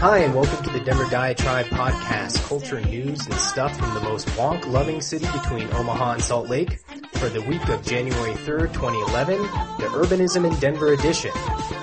Hi, and welcome to the Denver Diatribe podcast, culture, news, and stuff from the most wonk-loving city between Omaha and Salt Lake for the week of January 3rd, 2011, the Urbanism in Denver edition.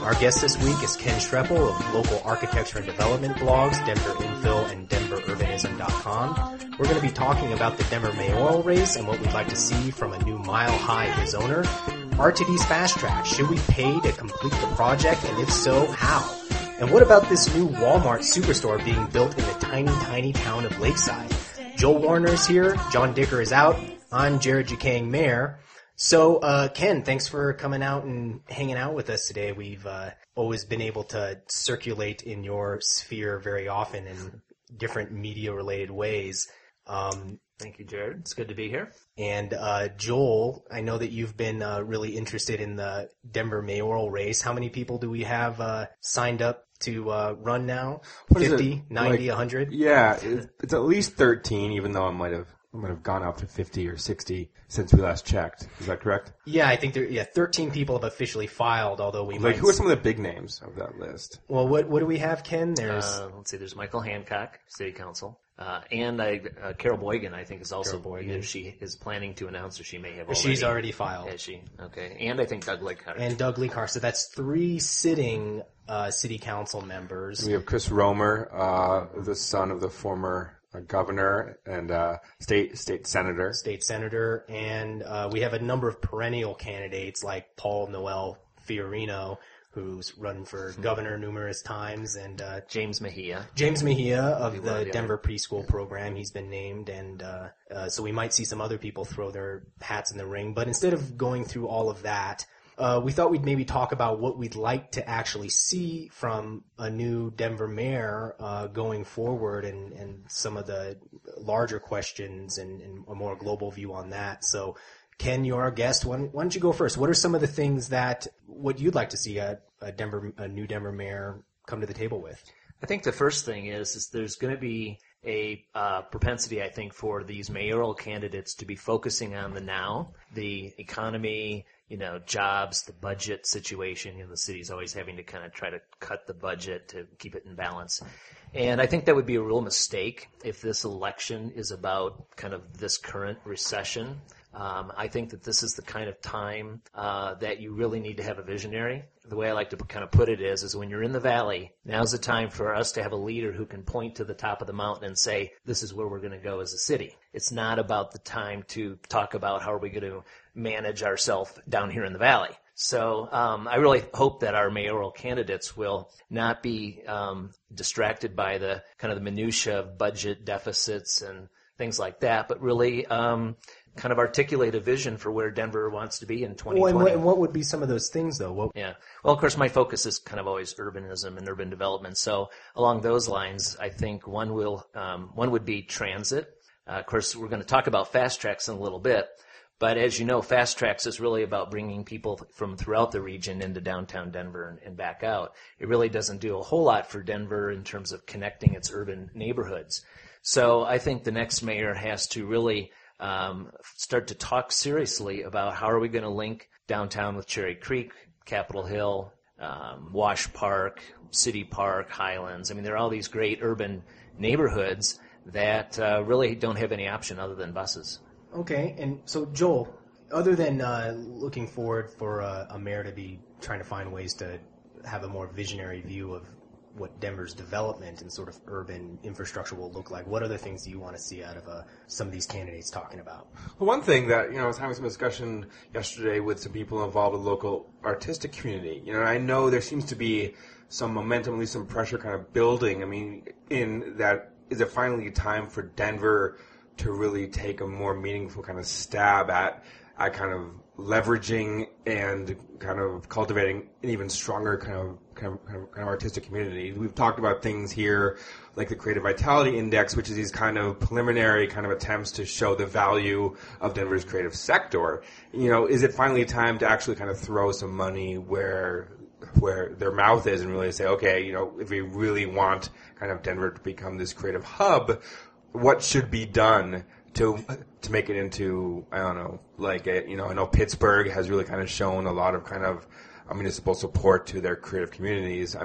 Our guest this week is Ken Schroeppel of local architecture and development blogs, Denver Infill and DenverUrbanism.com. We're going to be talking about the Denver mayoral race and what we'd like to see from a new mile-high zoner. RTD's FasTracks, should we pay to complete the project, and if so, how? And what about this new Walmart superstore being built in the tiny, tiny town of Lakeside? Joel Warner's here. John Dicker is out. I'm Jared Jukang, mayor. So, Ken, thanks for coming out and hanging out with us today. We've always been able to circulate in your sphere very often in different media-related ways. Thank you, Jared. It's good to be here. And Joel, I know that you've been really interested in the Denver mayoral race. How many people do we have signed up to run now? 50, 90, 100? Yeah, it's at least 13, even though I might have gone up to 50 or 60 since we last checked. Is that correct? Yeah, I think 13 people have officially filed, although we might... Who are some of the big names of that list? Well, what do we have, Ken? There's... let's see, there's Michael Hancock, City Council. And Carol Boigon, I think, is also, she is planning to announce, or she may have already. She's already filed. Is she? Okay. And I think Doug Linkhart. And Doug Lee Carr. So that's three sitting city council members. And we have Chris Romer, the son of the former governor and state senator. And we have a number of perennial candidates like Paul Noel Fiorino, who's run for governor numerous times, and James Mejia of the Denver Preschool program. He's been named, and so we might see some other people throw their hats in the ring. But instead of going through all of that, we thought we'd maybe talk about what we'd like to actually see from a new Denver mayor going forward, and some of the larger questions and a more global view on that. So, Ken, you're our guest. Why don't you go first? What are some of the things what you'd like to see a new Denver mayor come to the table with? I think the first thing is there's going to be a propensity, I think, for these mayoral candidates to be focusing on the now, the economy, jobs, the budget situation. The city's always having to kind of try to cut the budget to keep it in balance. And I think that would be a real mistake if this election is about kind of this current recession. I think that this is the kind of time that you really need to have a visionary. The way I like to kind of put it is when you're in the valley, now's the time for us to have a leader who can point to the top of the mountain and say, this is where we're going to go as a city. It's not about the time to talk about how are we going to manage ourselves down here in the valley. So I really hope that our mayoral candidates will not be distracted by the kind of the minutia of budget deficits and things like that, but really kind of articulate a vision for where Denver wants to be in 2020. Well, and what would be some of those things, though? Yeah. Well, of course, my focus is kind of always urbanism and urban development. So along those lines, I think one would be transit. Of course, we're going to talk about FasTracks in a little bit. But as you know, FasTracks is really about bringing people from throughout the region into downtown Denver and back out. It really doesn't do a whole lot for Denver in terms of connecting its urban neighborhoods. So I think the next mayor has to really start to talk seriously about how are we going to link downtown with Cherry Creek, Capitol Hill, Wash Park, City Park, Highlands. There are all these great urban neighborhoods that really don't have any option other than buses. Okay, and so Joel, other than looking forward for a mayor to be trying to find ways to have a more visionary view of what Denver's development and sort of urban infrastructure will look like, what other things do you want to see out of some of these candidates talking about? Well, one thing that, I was having some discussion yesterday with some people involved in the local artistic community. I know there seems to be some momentum, at least some pressure kind of building. In that, is it finally time for Denver to really take a more meaningful kind of stab at kind of leveraging and kind of cultivating an even stronger kind of artistic community? We've talked about things here like the Creative Vitality Index, which is these kind of preliminary kind of attempts to show the value of Denver's creative sector. Is it finally time to actually kind of throw some money where their mouth is and really say, okay, if we really want kind of Denver to become this creative hub, what should be done to make it into, I don't know, I know Pittsburgh has really kind of shown a lot of kind of municipal support to their creative communities.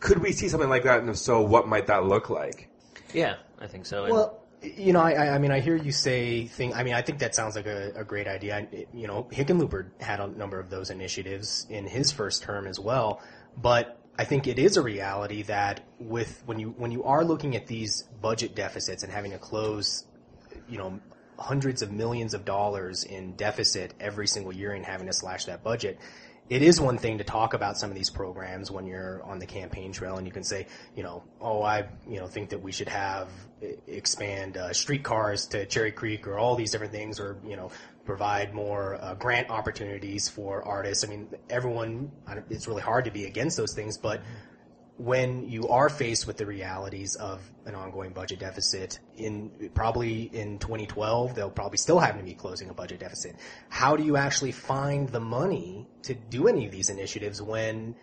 Could we see something like that? And if so, what might that look like? Yeah, I think so. Well, you know, I mean, I hear you say things. I mean, I think that sounds like a great idea. You know, Hickenlooper had a number of those initiatives in his first term as well. But I think it is a reality that when you are looking at these budget deficits and having to close, you know, hundreds of millions of dollars in deficit every single year and having to slash that budget, it is one thing to talk about some of these programs when you're on the campaign trail and you can say, you know, oh, I think that we should expand streetcars to Cherry Creek or all these different things, or, you know, provide more grant opportunities for artists. I mean, it's really hard to be against those things, but when you are faced with the realities of an ongoing budget deficit, probably in 2012, they'll probably still have to be closing a budget deficit. How do you actually find the money to do any of these initiatives when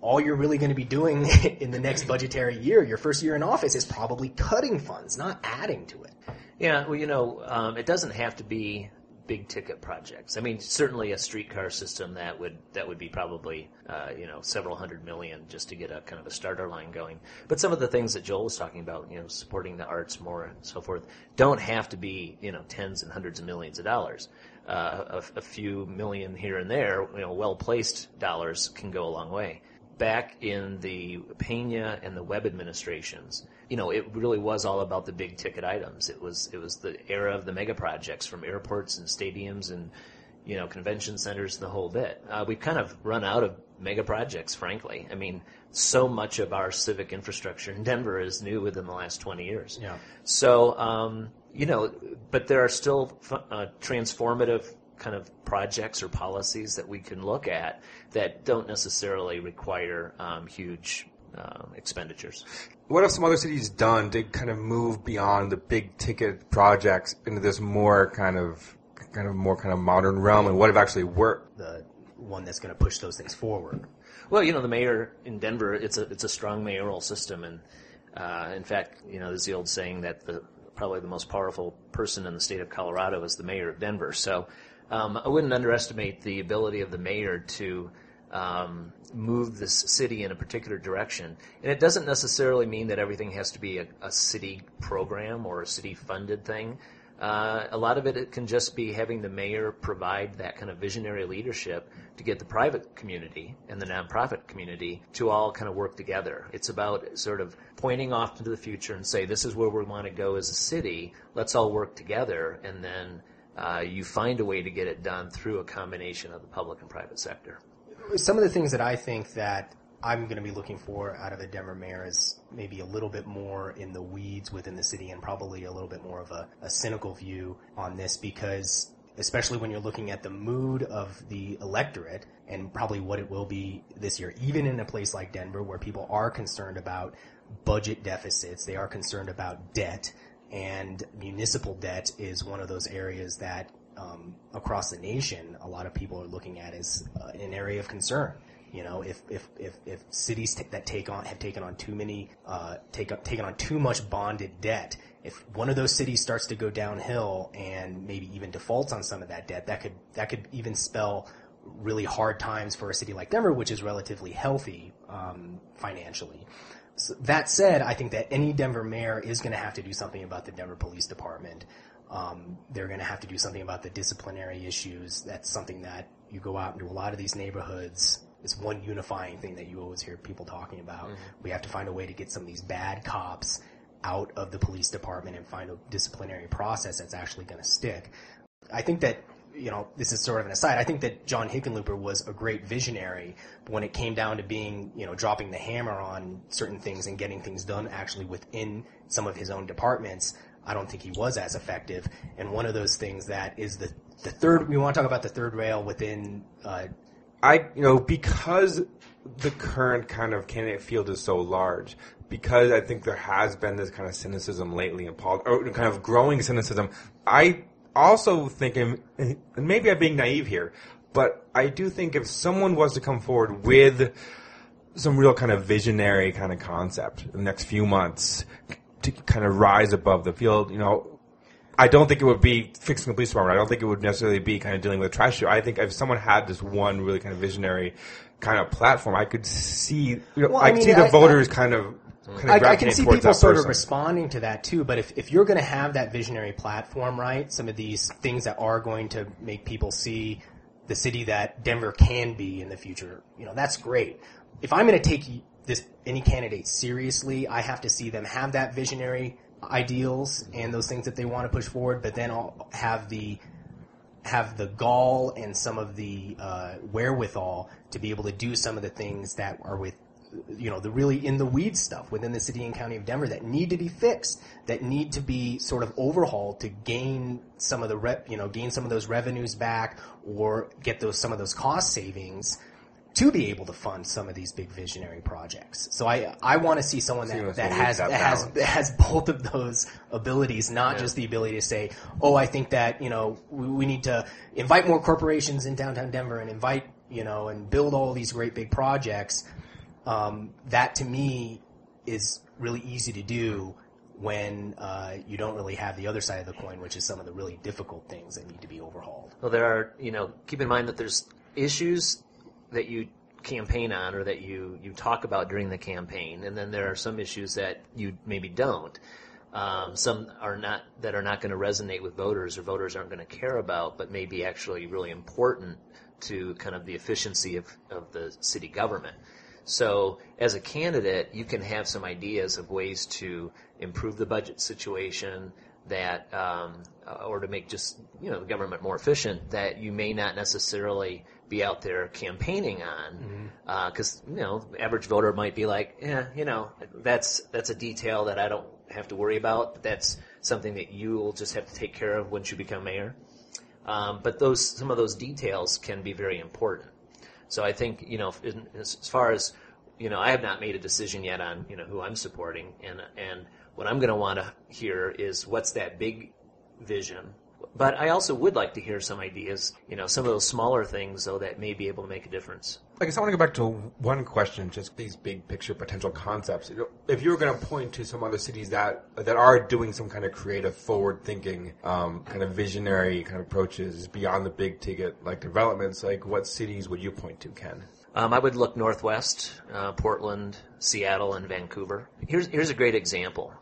all you're really going to be doing in the next budgetary year, your first year in office, is probably cutting funds, not adding to it? Yeah, well, you know, it doesn't have to be big ticket projects. I mean, certainly a streetcar system that would be probably several $100 million just to get a kind of a starter line going. But some of the things that Joel was talking about, you know, supporting the arts more and so forth, don't have to be, you know, tens and hundreds of millions of dollars. A few million here and there, you know, well placed dollars can go a long way. Back in the Pena and the Webb administrations, you know, it really was all about the big ticket items. It was the era of the mega projects, from airports and stadiums and, you know, convention centers, the whole bit. We've kind of run out of mega projects, frankly. I mean, so much of our civic infrastructure in Denver is new within the last 20 years. Yeah. So, you know, but there are still transformative kind of projects or policies that we can look at that don't necessarily require huge expenditures. What have some other cities done to kind of move beyond the big ticket projects into this more kind of modern realm, and what have actually worked? The one that's going to push those things forward. Well, you know, the mayor in Denver, it's a strong mayoral system, and in fact, you know, there's the old saying that probably the most powerful person in the state of Colorado is the mayor of Denver. So I wouldn't underestimate the ability of the mayor to move this city in a particular direction. And it doesn't necessarily mean that everything has to be a city program or a city-funded thing. A lot of it can just be having the mayor provide that kind of visionary leadership to get the private community and the nonprofit community to all kind of work together. It's about sort of pointing off into the future and say, this is where we want to go as a city. Let's all work together, and then you find a way to get it done through a combination of the public and private sector. Some of the things that I think that I'm going to be looking for out of the Denver mayor is maybe a little bit more in the weeds within the city, and probably a little bit more of a cynical view on this, because especially when you're looking at the mood of the electorate and probably what it will be this year, even in a place like Denver where people are concerned about budget deficits, they are concerned about debt, and municipal debt is one of those areas that across the nation a lot of people are looking at as an area of concern. You know, if cities have taken on too much bonded debt, if one of those cities starts to go downhill and maybe even defaults on some of that debt, that could even spell really hard times for a city like Denver, which is relatively healthy financially. So that said, I think that any Denver mayor is going to have to do something about the Denver Police Department. They're going to have to do something about the disciplinary issues. That's something that you go out into a lot of these neighborhoods. It's one unifying thing that you always hear people talking about. Mm-hmm. We have to find a way to get some of these bad cops out of the police department and find a disciplinary process that's actually going to stick. I think that, you know, this is sort of an aside, I think that John Hickenlooper was a great visionary, but when it came down to being, you know, dropping the hammer on certain things and getting things done actually within some of his own departments, I don't think he was as effective. And one of those things that is the third, we want to talk about the third rail within, because the current kind of candidate field is so large, because I think there has been this kind of cynicism lately in politics, or kind of growing cynicism, I also think, and maybe I'm being naive here, but I do think if someone was to come forward with some real kind of visionary kind of concept in the next few months to kind of rise above the field, you know, I don't think it would be fixing the police department. I don't think it would necessarily be kind of dealing with trash issue. I think if someone had this one really kind of visionary kind of platform, I could see, you know, well, I can see people sort of responding to that too, but if you're going to have that visionary platform, right, some of these things that are going to make people see the city that Denver can be in the future, you know, that's great. If I'm going to take any candidate seriously, I have to see them have that visionary ideals and those things that they want to push forward, but then I'll have the gall and some of the wherewithal to be able to do some of the things that are with, you know, the really in the weeds stuff within the city and county of Denver that need to be fixed, that need to be sort of overhauled to gain some of the gain some of those revenues back or get some of those cost savings to be able to fund some of these big visionary projects. So I want to see someone that has both of those abilities, not just the ability to say, oh, I think that, you know, we need to invite more corporations in downtown Denver and invite, you know, and build all these great big projects. That to me is really easy to do when you don't really have the other side of the coin, which is some of the really difficult things that need to be overhauled. Well, there are, you know, keep in mind that there's issues that you campaign on or that you talk about during the campaign, and then there are some issues that you maybe don't. Some are not that are not going to resonate with voters or voters aren't going to care about, but may be actually really important to kind of the efficiency of the city government. So as a candidate, you can have some ideas of ways to improve the budget situation that, or to make just, you know, the government more efficient that you may not necessarily be out there campaigning on. Because, you know, the average voter might be like, yeah, you know, that's a detail that I don't have to worry about. But that's something that you will just have to take care of once you become mayor. But some of those details can be very important. So I think, you know, as far as, you know, I have not made a decision yet on, you know, who I'm supporting. And what I'm going to want to hear is what's that big vision. But I also would like to hear some ideas, you know, some of those smaller things, though, that may be able to make a difference. I guess I want to go back to one question, just these big picture potential concepts. If you were going to point to some other cities that are doing some kind of creative, forward-thinking, kind of visionary kind of approaches beyond the big-ticket like developments, like what cities would you point to, Ken? I would look northwest, Portland, Seattle, and Vancouver. Here's a great example.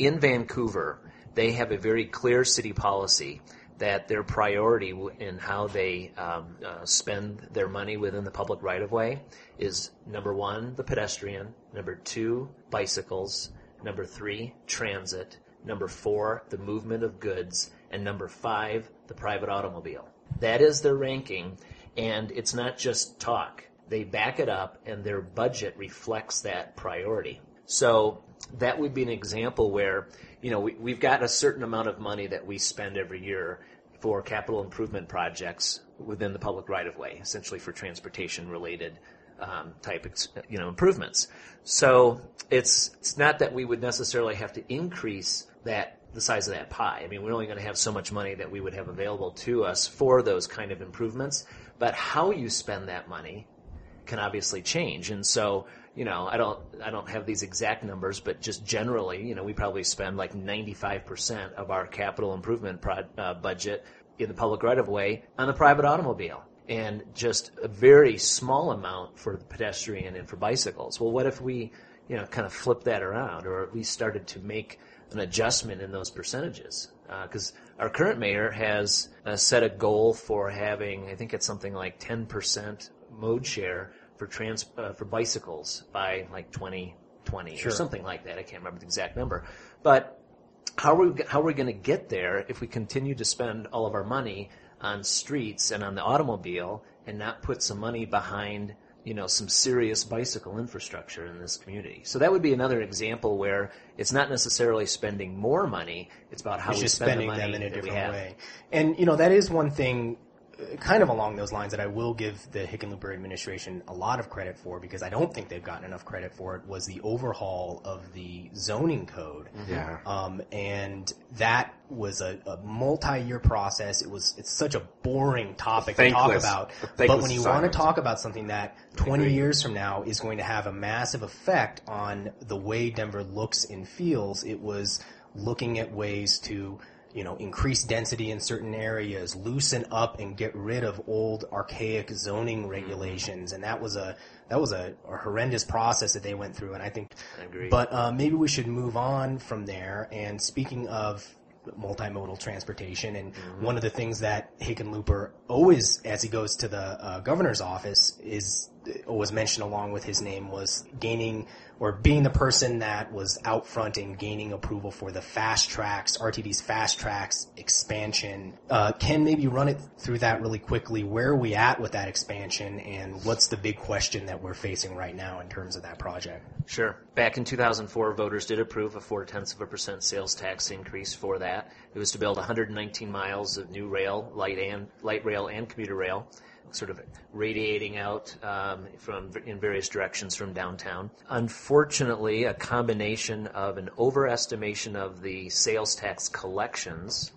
In Vancouver, they have a very clear city policy that their priority in how they spend their money within the public right-of-way is, number one, the pedestrian, number two, bicycles, number three, transit, number four, the movement of goods, and number five, the private automobile. That is their ranking, and it's not just talk. They back it up, and their budget reflects that priority. So that would be an example where, you know, we've got a certain amount of money that we spend every year for capital improvement projects within the public right-of-way, essentially for transportation-related improvements. So it's not that we would necessarily have to increase the size of that pie. I mean, we're only going to have so much money that we would have available to us for those kind of improvements. But how you spend that money can obviously change, and so, you know, I don't have these exact numbers, but just generally, you know, we probably spend like 95% of our capital improvement budget in the public right-of-way on the private automobile, and just a very small amount for the pedestrian and for bicycles. Well, what if we, you know, kind of flip that around, or at least started to make an adjustment in those percentages? Because our current mayor has set a goal for having, I think it's something like 10% mode share for bicycles by like 2020 or something like that. I can't remember the exact number. But how are we going to get there if we continue to spend all of our money on streets and on the automobile and not put some money behind, you know, some serious bicycle infrastructure in this community? So that would be another example where it's not necessarily spending more money. It's about how we spend the money in a different way. And, you know, that is one thing kind of along those lines that I will give the Hickenlooper administration a lot of credit for, because I don't think they've gotten enough credit for it, was the overhaul of the zoning code. Yeah. And that was a multi-year process. It's such a boring topic to talk about. But when you want to talk about something that 20 years from now is going to have a massive effect on the way Denver looks and feels, it was looking at ways to you know, increase density in certain areas, loosen up and get rid of old archaic zoning regulations. And that was a horrendous process that they went through. And I think, I agree. But maybe we should move on from there. And speaking of multimodal transportation, and one of the things that Hickenlooper always, as he goes to the governor's office, is always mentioned along with his name was gaining or being the person that was out front and gaining approval for the FasTracks, RTD's FasTracks expansion. Ken, maybe run it through that really quickly. Where are we at with that expansion, and what's the big question that we're facing right now in terms of that project? Sure. Back in 2004, voters did approve a 0.4% sales tax increase for that. It was to build 119 miles of new rail, light rail and commuter rail, sort of radiating out in various directions from downtown. Unfortunately, a combination of an overestimation of the sales tax collections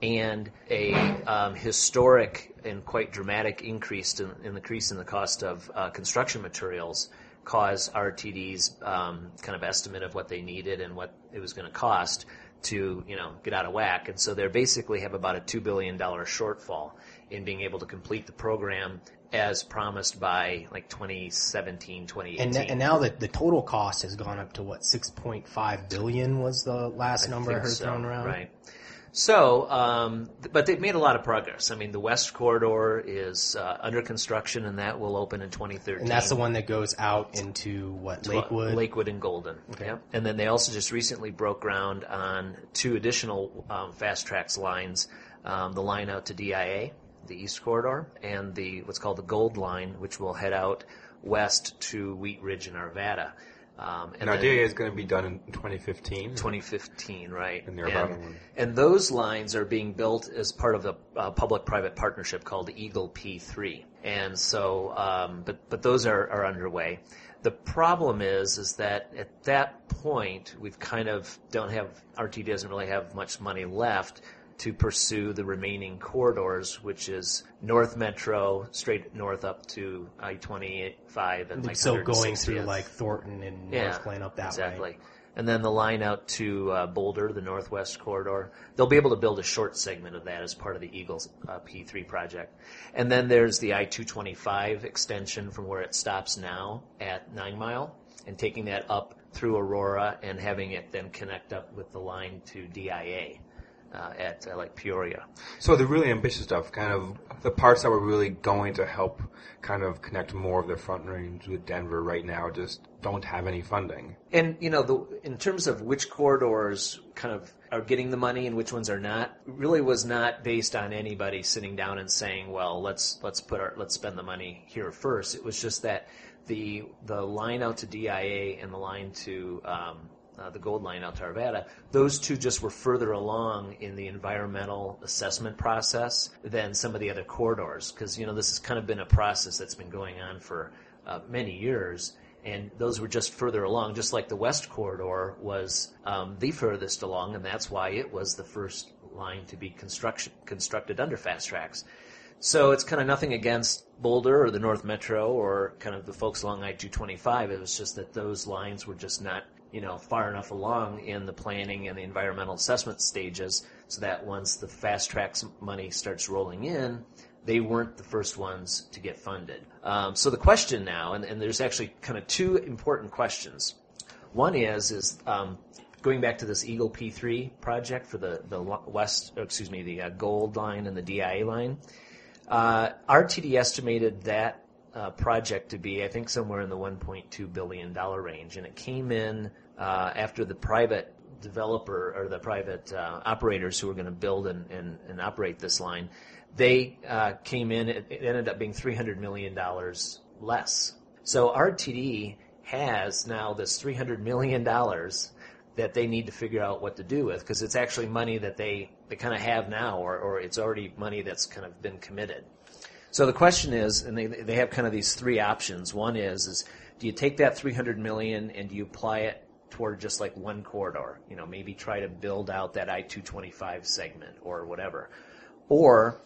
and a historic and quite dramatic increase in the cost of construction materials caused RTD's kind of estimate of what they needed and what it was going to cost to, you know, get out of whack. And so they basically have about a $2 billion shortfall in being able to complete the program as promised by like 2017, 2018. And now that the total cost has gone up to what, $6.5 billion was the last number I heard thrown around? Right. So, but they've made a lot of progress. I mean, the West Corridor is under construction, and that will open in 2013. And that's the one that goes out into, what, Lakewood? Lakewood and Golden. Okay. Yep. And then they also just recently broke ground on two additional FasTracks lines, the line out to DIA, the East Corridor, and the what's called the Gold Line, which will head out west to Wheat Ridge and Arvada. And our DIA is going to be done in 2015. 2015, right. And those lines are being built as part of a public-private partnership called Eagle P3. And so, but those are underway. The problem is that at that point, we've kind of RTD doesn't really have much money left to pursue the remaining corridors, which is North Metro, straight north up to I-25 and like so going through like Thornton and North Plain up that way. Exactly. And then the line out to Boulder, the Northwest Corridor. They'll be able to build a short segment of that as part of the Eagles P3 project. And then there's the I-225 extension from where it stops now at 9 Mile and taking that up through Aurora and having it then connect up with the line to DIA. At like Peoria. So the really ambitious stuff, kind of the parts that were really going to help kind of connect more of the Front Range with Denver right now just don't have any funding. And, you know, in terms of which corridors kind of are getting the money and which ones are not, really was not based on anybody sitting down and saying, well, let's spend the money here first. It was just that the line out to DIA and the line to the Gold Line out to Arvada, those two just were further along in the environmental assessment process than some of the other corridors, because, you know, this has kind of been a process that's been going on for many years, and those were just further along, just like the West Corridor was the furthest along, and that's why it was the first line to be constructed under FasTracks. So it's kind of nothing against Boulder or the North Metro or kind of the folks along I-225. It was just that those lines were just not, you know, far enough along in the planning and the environmental assessment stages so that once the FasTracks money starts rolling in, they weren't the first ones to get funded. So the question now, and there's actually kind of two important questions. One is going back to this Eagle P3 project for the Gold Line and the DIA line. RTD estimated that project to be, I think, somewhere in the $1.2 billion range. And it came in after the private developer or the private operators who were going to build and operate this line, they came in, it ended up being $300 million less. So RTD has now this $300 million that they need to figure out what to do with, because it's actually money that they kind of have now or it's already money that's kind of been committed. So the question is, and they have kind of these three options. One is do you take that $300 million and do you apply it toward just like one corridor? You know, maybe try to build out that I-225 segment or whatever. Or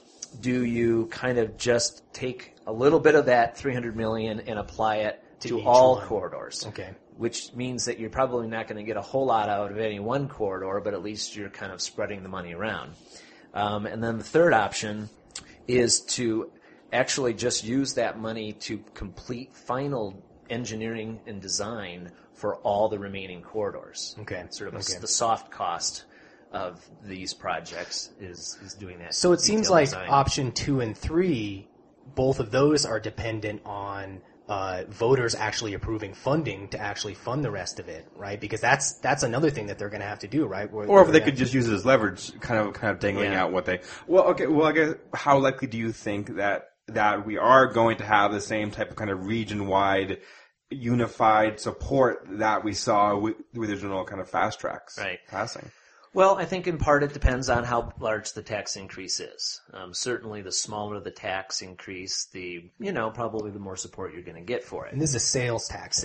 do you kind of just take a little bit of that $300 million and apply it to all corridors. Okay. Which means that you're probably not going to get a whole lot out of any one corridor, but at least you're kind of spreading the money around. And then the third option is to actually just use that money to complete final engineering and design for all the remaining corridors. Okay. Sort of the soft cost of these projects is doing that. So it seems like design. Option 2 and 3, both of those are dependent on voters actually approving funding to actually fund the rest of it, right? Because that's another thing that they're going to have to do, right? Or if they could just use it as leverage, kind of dangling out what they. Well, okay. Well, I guess how likely do you think that we are going to have the same type of kind of region-wide unified support that we saw with original kind of fast tracks passing? Well, I think in part it depends on how large the tax increase is. Certainly the smaller the tax increase, probably the more support you're going to get for it. And this is a sales tax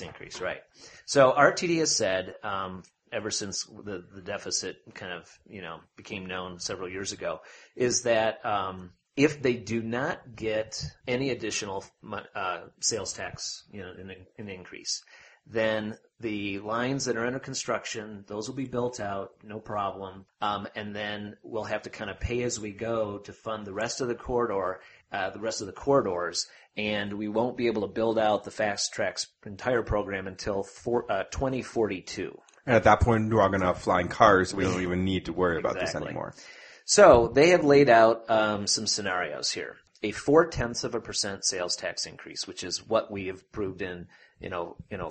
increase, right. So RTD has said, ever since the deficit kind of, became known several years ago, is that, if they do not get any additional sales tax, an increase, then the lines that are under construction, those will be built out, no problem, and then we'll have to kind of pay as we go to fund the rest of the corridor, the rest of the corridors, and we won't be able to build out the Fast Tracks entire program until 2042. And at that point, we're all going to have flying cars, so we don't even need to worry about this anymore. So they have laid out some scenarios here. A 0.4% sales tax increase, which is what we have proved in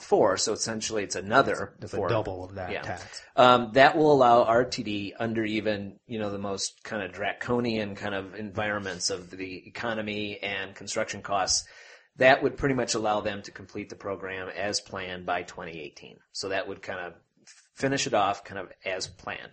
4. So essentially, it's another a double of that tax. That will allow RTD under even the most kind of draconian kind of environments of the economy and construction costs. That would pretty much allow them to complete the program as planned by 2018. So that would kind of finish it off, kind of as planned.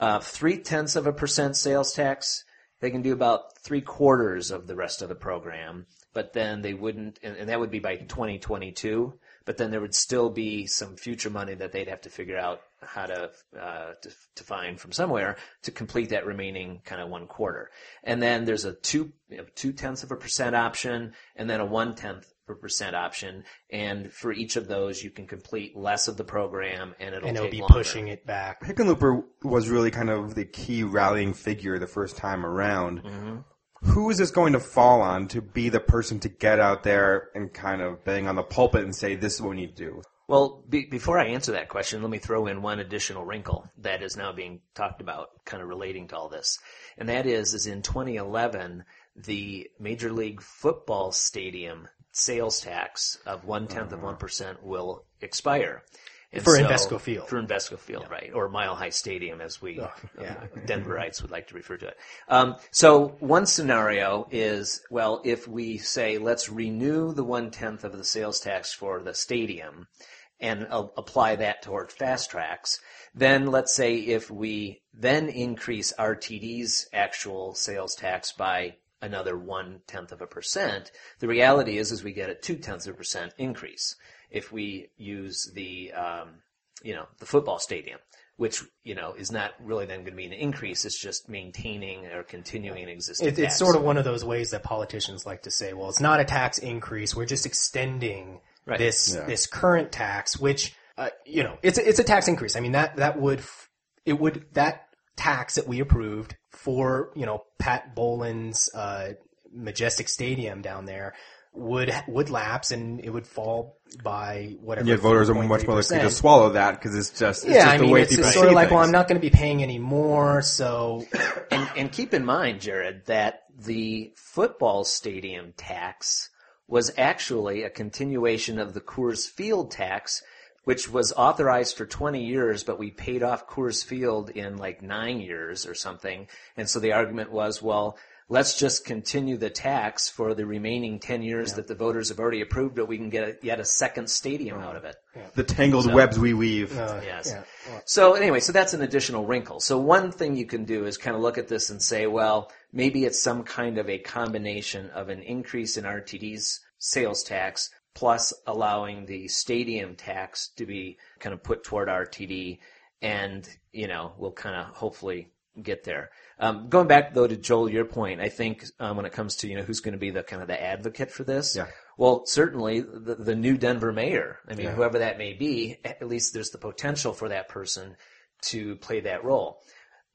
0.3% sales tax. They can do about 3/4 of the rest of the program, but then they wouldn't, and that would be by 2022. But then there would still be some future money that they'd have to figure out how to find from somewhere to complete that remaining kind of 1/4. And then there's a 0.2% option, and then a 0.1% option, and for each of those you can complete less of the program and it'll be longer. Pushing it back. Hickenlooper was really kind of the key rallying figure the first time around. Mm-hmm. Who is this going to fall on to be the person to get out there and kind of bang on the pulpit and say this is what we need to do? Well, before I answer that question, let me throw in one additional wrinkle that is now being talked about kind of relating to all this, and that is in 2011 the Major League Football stadium sales tax of 0.1% will expire. And for Invesco Field. For Invesco Field, right. Or Mile High Stadium, as we Denverites would like to refer to it. So one scenario is, well, if we say let's renew the 1/10 of the sales tax for the stadium and apply that toward Fast Tracks, then let's say if we then increase RTD's actual sales tax by another 0.1%. The reality is we get a 0.2% increase if we use the football stadium, which is not really then going to be an increase. It's just maintaining or continuing existing. It's sort of one of those ways that politicians like to say, "Well, it's not a tax increase. We're just extending this current tax," which it's a tax increase. I mean that tax that we approved for, Pat Boland's majestic stadium down there would lapse and it would fall by whatever. Yeah, voters are much more likely to swallow that because it's just the way people see things. Yeah, it's sort of like, well, I'm not going to be paying any more, so. And keep in mind, Jared, that the football stadium tax was actually a continuation of the Coors Field tax, which was authorized for 20 years, but we paid off Coors Field in 9 years or something. And so the argument was, well, let's just continue the tax for the remaining 10 years that the voters have already approved, but we can get yet a second stadium out of it. Yeah. The tangled webs we weave. Yes. Yeah. Well. So anyway, so that's an additional wrinkle. So one thing you can do is kind of look at this and say, well, maybe it's some kind of a combination of an increase in RTD's sales tax plus allowing the stadium tax to be kind of put toward RTD, and we'll kind of hopefully get there. Going back though to Joel, your point, I think when it comes to, you know, who's going to be the kind of the advocate for this. Yeah. Well, certainly the new Denver mayor, I mean, whoever that may be, at least there's the potential for that person to play that role.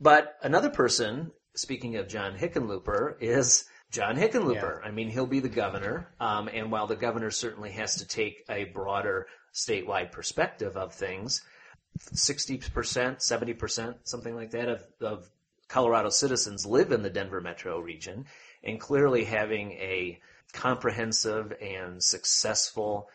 But another person, speaking of John Hickenlooper, is John Hickenlooper. Yeah. I mean, he'll be the governor. And while the governor certainly has to take a broader statewide perspective of things, 60%, 70%, something like that, of Colorado citizens live in the Denver metro region. And clearly having a comprehensive and successful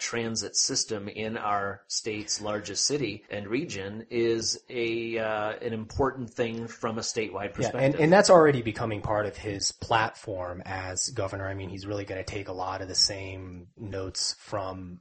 transit system in our state's largest city and region is an important thing from a statewide perspective. Yeah, and that's already becoming part of his platform as governor. I mean, he's really going to take a lot of the same notes from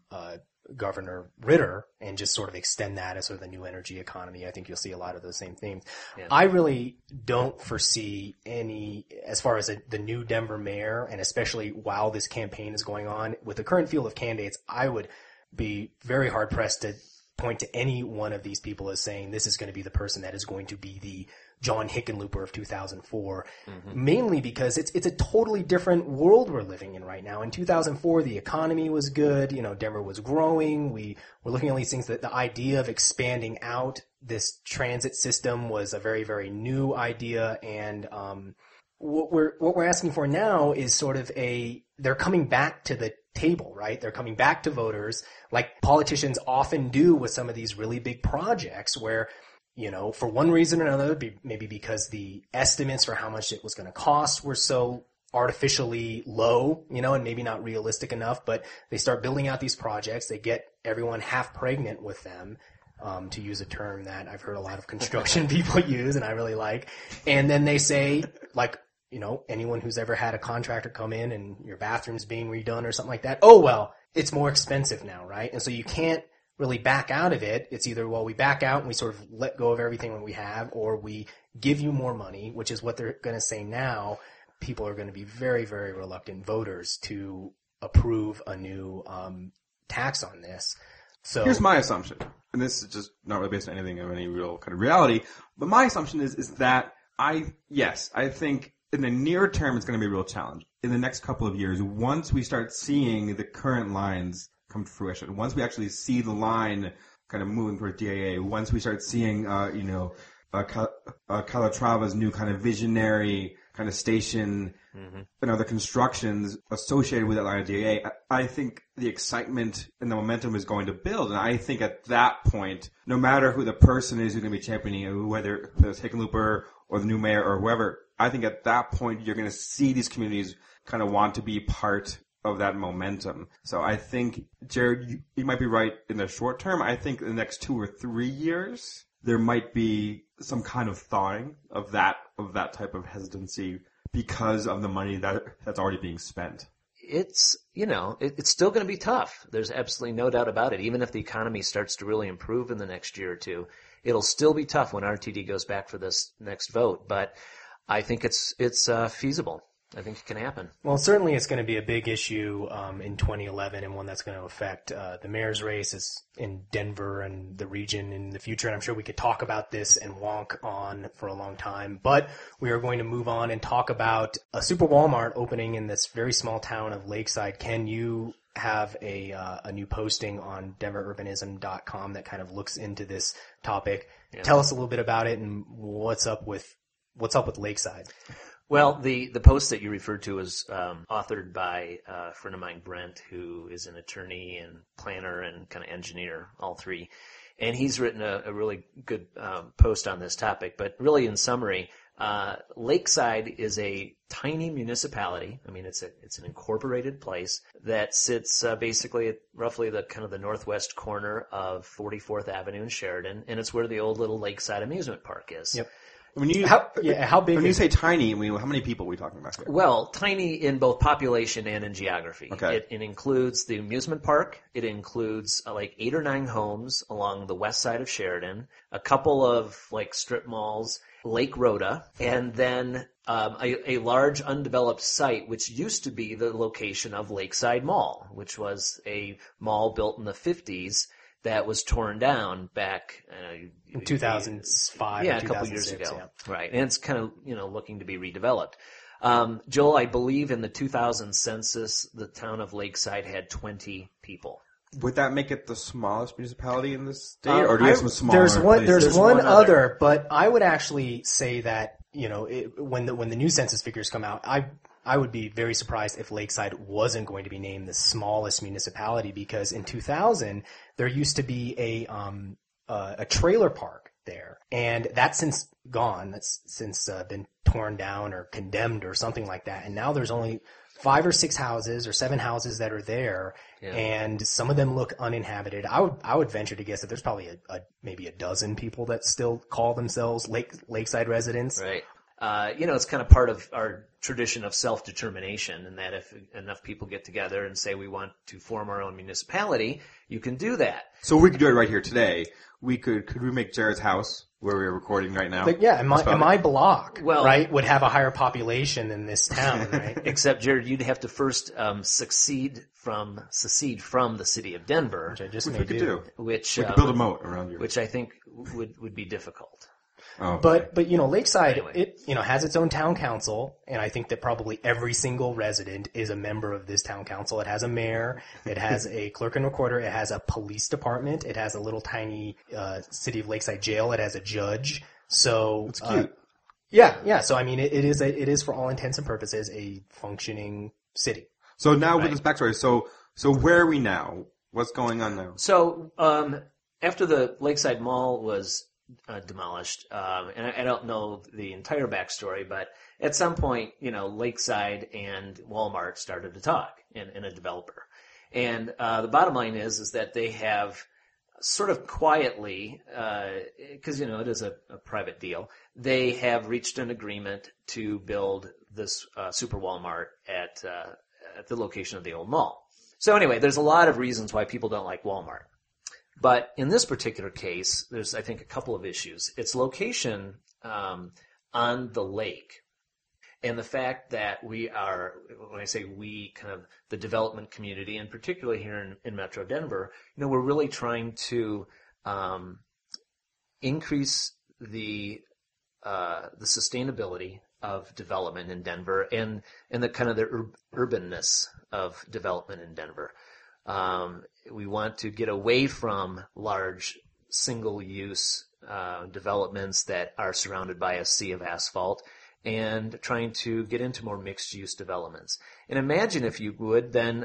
Governor Ritter and just sort of extend that as sort of the new energy economy. I think you'll see a lot of those same themes. Yeah. I really don't foresee any, as far as the new Denver mayor, and especially while this campaign is going on, with the current field of candidates, I would be very hard pressed to point to any one of these people as saying this is going to be the person that is going to be the John Hickenlooper of 2004, mainly because it's a totally different world we're living in right now. In 2004, the economy was good. You know, Denver was growing. We were looking at these things that the idea of expanding out this transit system was a very, very new idea. And what we're asking for now is sort of they're coming back to the table, right? They're coming back to voters like politicians often do with some of these really big projects where, you know, for one reason or another, maybe because the estimates for how much it was going to cost were so artificially low, you know, and maybe not realistic enough, but they start building out these projects. They get everyone half pregnant with them, to use a term that I've heard a lot of construction people use and I really like. And then they say, like, you know, anyone who's ever had a contractor come in and your bathroom's being redone or something like that, oh, well, it's more expensive now, right? And so you can't really back out of it. It's either, well, we back out and we sort of let go of everything that we have, or we give you more money, which is what they're going to say now. People are going to be very, very reluctant voters to approve a new tax on this. So here's my assumption, and this is just not really based on anything of any real kind of reality, but my assumption is that I think in the near term it's going to be a real challenge. In the next couple of years, once we start seeing the current lines come to fruition, once we actually see the line kind of moving toward DIA, once we start seeing, Calatrava's new kind of visionary kind of station and other constructions associated with that line of DIA, I think the excitement and the momentum is going to build. And I think at that point, no matter who the person is who's going to be championing, whether it's Hickenlooper or the new mayor or whoever, I think at that point you're going to see these communities kind of want to be part of that momentum. So I think, Jared, you might be right in the short term. I think in the next 2 or 3 years, there might be some kind of thawing of that type of hesitancy because of the money that's already being spent. It's, you know, it's still going to be tough. There's absolutely no doubt about it. Even if the economy starts to really improve in the next year or two, it'll still be tough when RTD goes back for this next vote. But I think it's feasible. I think it can happen. Well, certainly it's going to be a big issue in 2011 and one that's going to affect the mayor's race in Denver and the region in the future. And I'm sure we could talk about this and wonk on for a long time. But we are going to move on and talk about a super Walmart opening in this very small town of Lakeside. Ken, you have a new posting on DenverUrbanism.com that kind of looks into this topic. Yeah. Tell us a little bit about it and what's up with Lakeside. Well, the post that you referred to was authored by a friend of mine, Brent, who is an attorney and planner and kind of engineer, all three. And he's written a really good post on this topic. But really, in summary, Lakeside is a tiny municipality. I mean, it's an incorporated place that sits basically at roughly the kind of the northwest corner of 44th Avenue in Sheridan, and it's where the old little Lakeside amusement park is. Yep. How big? When you say tiny, how many people are we talking about here? Well, tiny in both population and in geography. Okay. It includes the amusement park. It includes like 8 or 9 homes along the west side of Sheridan, a couple of like strip malls, Lake Rhoda, and then a large undeveloped site which used to be the location of Lakeside Mall, which was a mall built in the 50s. that was torn down back in 2005. Yeah, a couple years ago. Yeah. Right. And it's kind of, looking to be redeveloped. Joel, I believe in the 2000 census, the town of Lakeside had 20 people. Would that make it the smallest municipality in the state, or do you have some smaller? There's one other, but I would actually say that when the new census figures come out, I would be very surprised if Lakeside wasn't going to be named the smallest municipality, because in 2000 there used to be a trailer park there, and that's since gone. That's since been torn down or condemned or something like that, and now there's only 5 or 6 houses or 7 houses that are there, yeah. And some of them look uninhabited. I would venture to guess that there's probably maybe a dozen people that still call themselves Lakeside residents. Right. It's kind of part of our tradition of self-determination, and that if enough people get together and say we want to form our own municipality, you can do that. So we could do it right here today. We could we make Jared's house, where we're recording right now? But yeah, and my block, would have a higher population than this town, right? Except, Jared, you'd have to first secede from the city of Denver. Which I just may do. Which, we could build a moat around you. Which I think would be difficult. Oh, okay. But Lakeside, anyway. It has its own town council, and I think that probably every single resident is a member of this town council. It has a mayor, it has a clerk and recorder, it has a police department, it has a little tiny city of Lakeside jail, it has a judge. So it's cute. Yeah. So I mean, it is for all intents and purposes a functioning city. So now with this backstory, so where are we now? What's going on now? So after the Lakeside Mall was demolished. And I don't know the entire backstory, but at some point, Lakeside and Walmart started to talk in a developer. And the bottom line is that they have sort of quietly, because, it is a private deal, they have reached an agreement to build this super Walmart at the location of the old mall. So anyway, there's a lot of reasons why people don't like Walmart. But in this particular case, there's, I think, a couple of issues. Its location on the lake, and the fact that we are, when I say we, kind of the development community, and particularly here in Metro Denver, we're really trying to increase the sustainability of development in Denver and the kind of the urbanness of development in Denver. We want to get away from large single-use developments that are surrounded by a sea of asphalt and trying to get into more mixed-use developments. And imagine, if you would, then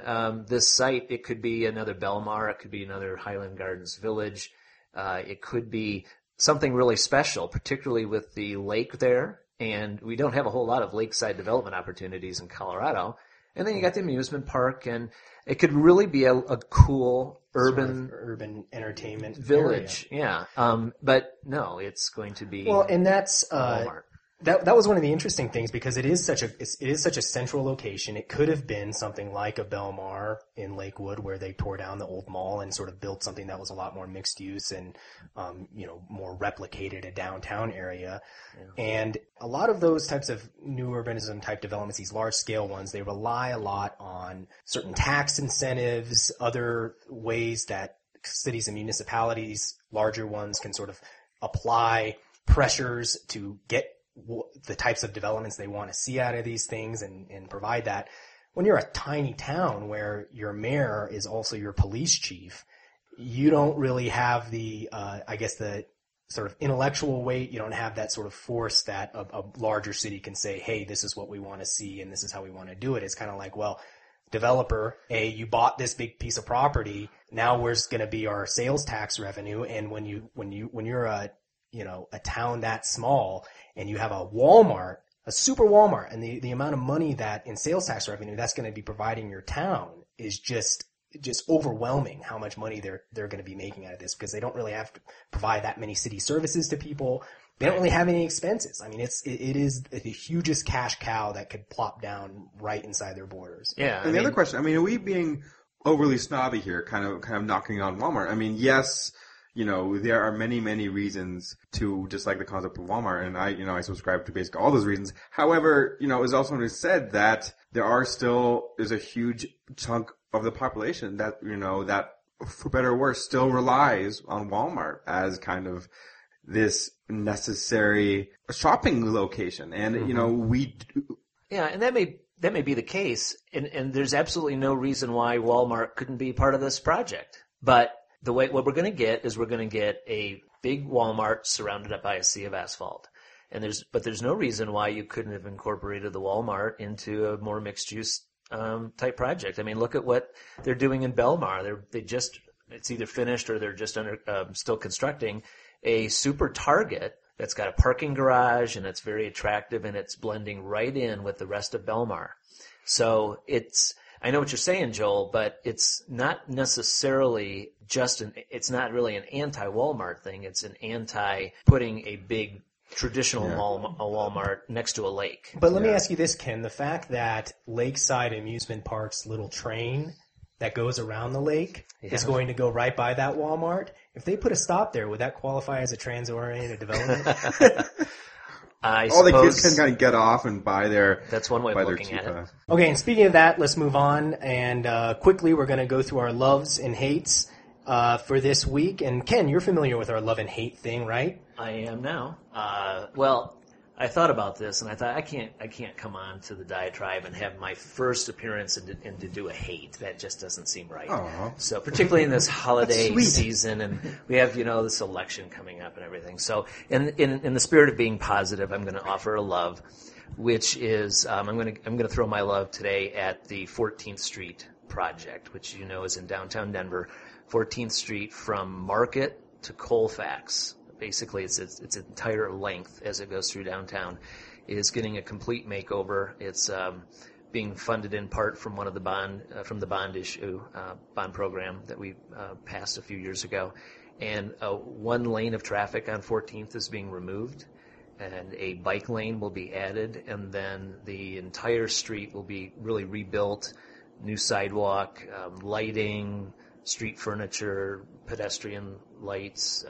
this site, it could be another Belmar, it could be another Highland Gardens Village, it could be something really special, particularly with the lake there. And we don't have a whole lot of lakeside development opportunities in Colorado. And then you got the amusement park, and it could really be a cool urban entertainment village. Area. Yeah. But no, it's going to be well, and that's Walmart. That was one of the interesting things, because it is such a central location. It could have been something like a Belmar in Lakewood, where they tore down the old mall and sort of built something that was a lot more mixed use and more replicated a downtown area. Yeah. And a lot of those types of new urbanism type developments, these large scale ones, they rely a lot on certain tax incentives, other ways that cities and municipalities, larger ones, can sort of apply pressures to get the types of developments they want to see out of these things and provide that. When you're a tiny town where your mayor is also your police chief, you don't really have the, the sort of intellectual weight. You don't have that sort of force that a larger city can say, hey, this is what we want to see and this is how we want to do it. It's kind of like, well, developer, you bought this big piece of property. Now where's going to be our sales tax revenue? And when you're a town that small, and you have a Walmart, a super Walmart, and the amount of money that in sales tax revenue that's going to be providing your town is just overwhelming, how much money they're going to be making out of this, because they don't really have to provide that many city services to people. They don't really have any expenses. I mean, it is the hugest cash cow that could plop down right inside their borders. Yeah. And the other question, are we being overly snobby here, kind of knocking on Walmart? Yes. There are many, many reasons to dislike the concept of Walmart, and I subscribe to basically all those reasons. However, it's also said that there's a huge chunk of the population that for better or worse, still relies on Walmart as kind of this necessary shopping location. And, you know, we do. Yeah, and that may be the case. And there's absolutely no reason why Walmart couldn't be part of this project. But the way, what we're going to get is we're going to get a big Walmart surrounded up by a sea of asphalt. And there's no reason why you couldn't have incorporated the Walmart into a more mixed use type project. I mean, look at what they're doing in Belmar. It's either finished or they're just under still constructing a super Target that's got a parking garage and it's very attractive and it's blending right in with the rest of Belmar. So I know what you're saying, Joel, but it's not necessarily it's not really an anti-Walmart thing. It's an anti-putting a big traditional Walmart next to a lake. But let me ask you this, Ken. The fact that Lakeside Amusement Park's little train that goes around the lake is going to go right by that Walmart, if they put a stop there, would that qualify as a transit-oriented development? All the kids can kind of get off and buy their... That's one way of looking at it. Okay, and speaking of that, let's move on. And quickly, we're going to go through our loves and hates for this week. And Ken, you're familiar with our love and hate thing, right? I am now. Well, I thought about this, and I thought I can't come on to the diatribe and have my first appearance and to do a hate. That just doesn't seem right. Aww. So particularly in this holiday season, and we have this election coming up and everything. So in the spirit of being positive, I'm going to offer a love, which is I'm going to throw my love today at the 14th Street project, which is in downtown Denver, 14th Street from Market to Colfax. Basically, its entire length as it goes through downtown is getting a complete makeover. It's being funded in part from one of the bond program that we passed a few years ago. And one lane of traffic on 14th is being removed, and a bike lane will be added, and then the entire street will be really rebuilt, new sidewalk, lighting, street furniture, pedestrian lights,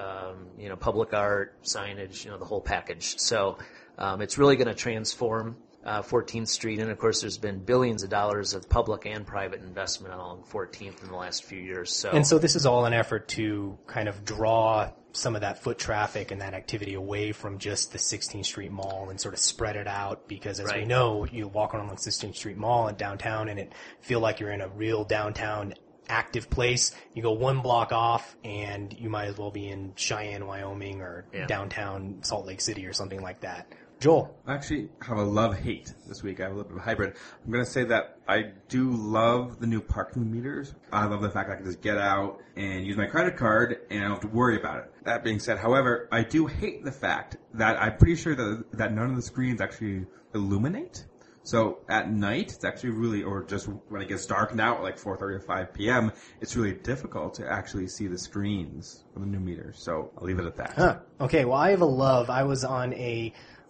public art, signage, the whole package. So it's really going to transform 14th Street. And, of course, there's been billions of dollars of public and private investment along 14th in the last few years. So this is all an effort to kind of draw some of that foot traffic and that activity away from just the 16th Street Mall and sort of spread it out, because as we know, you walk around the 16th Street Mall in downtown and it feel like you're in a real downtown active place. You go one block off and you might as well be in Cheyenne, Wyoming or downtown Salt Lake City or something like that. Joel? I actually have a love-hate this week. I have a little bit of a hybrid. I'm going to say that I do love the new parking meters. I love the fact that I can just get out and use my credit card and I don't have to worry about it. That being said, however, I do hate the fact that I'm pretty sure that none of the screens actually illuminate. So at night, it's actually really, or just when it gets dark now at like 4:30 or 5 p.m., it's really difficult to actually see the screens for the new meter. So I'll leave it at that. Huh. Okay, well, I have a love. I was on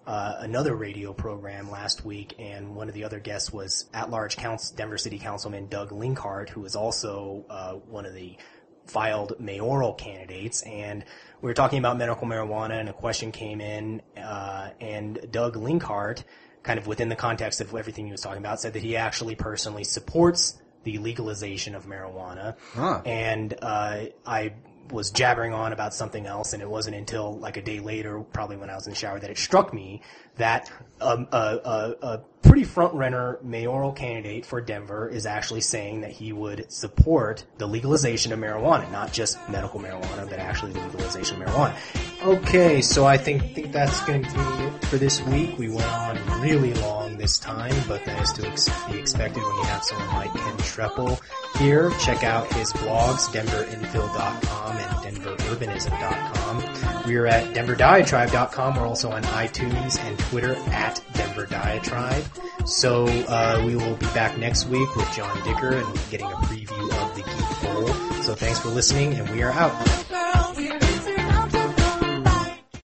another radio program last week, and one of the other guests was at-large Denver City Councilman Doug Linkhart, who is also one of the filed mayoral candidates, and we were talking about medical marijuana, and a question came in, and Doug Linkhart, kind of within the context of everything he was talking about, said that he actually personally supports the legalization of marijuana. Huh. And I was jabbering on about something else, and it wasn't until like a day later, probably when I was in the shower, that it struck me that a pretty front-runner mayoral candidate for Denver is actually saying that he would support the legalization of marijuana, not just medical marijuana, but actually the legalization of marijuana. Okay, so I think that's going to be it for this week. We went on really long this time, but that is to be expected when you have someone like Ken Schroeppel here. Check out his blogs, DenverInfill.com and DenverUrbanism.com. We're at DenverDiatribe.com. We're also on iTunes and Twitter at Denver Diatribe. So we will be back next week with John Dicker and getting a preview of the Geek Bowl. So thanks for listening, and we are out.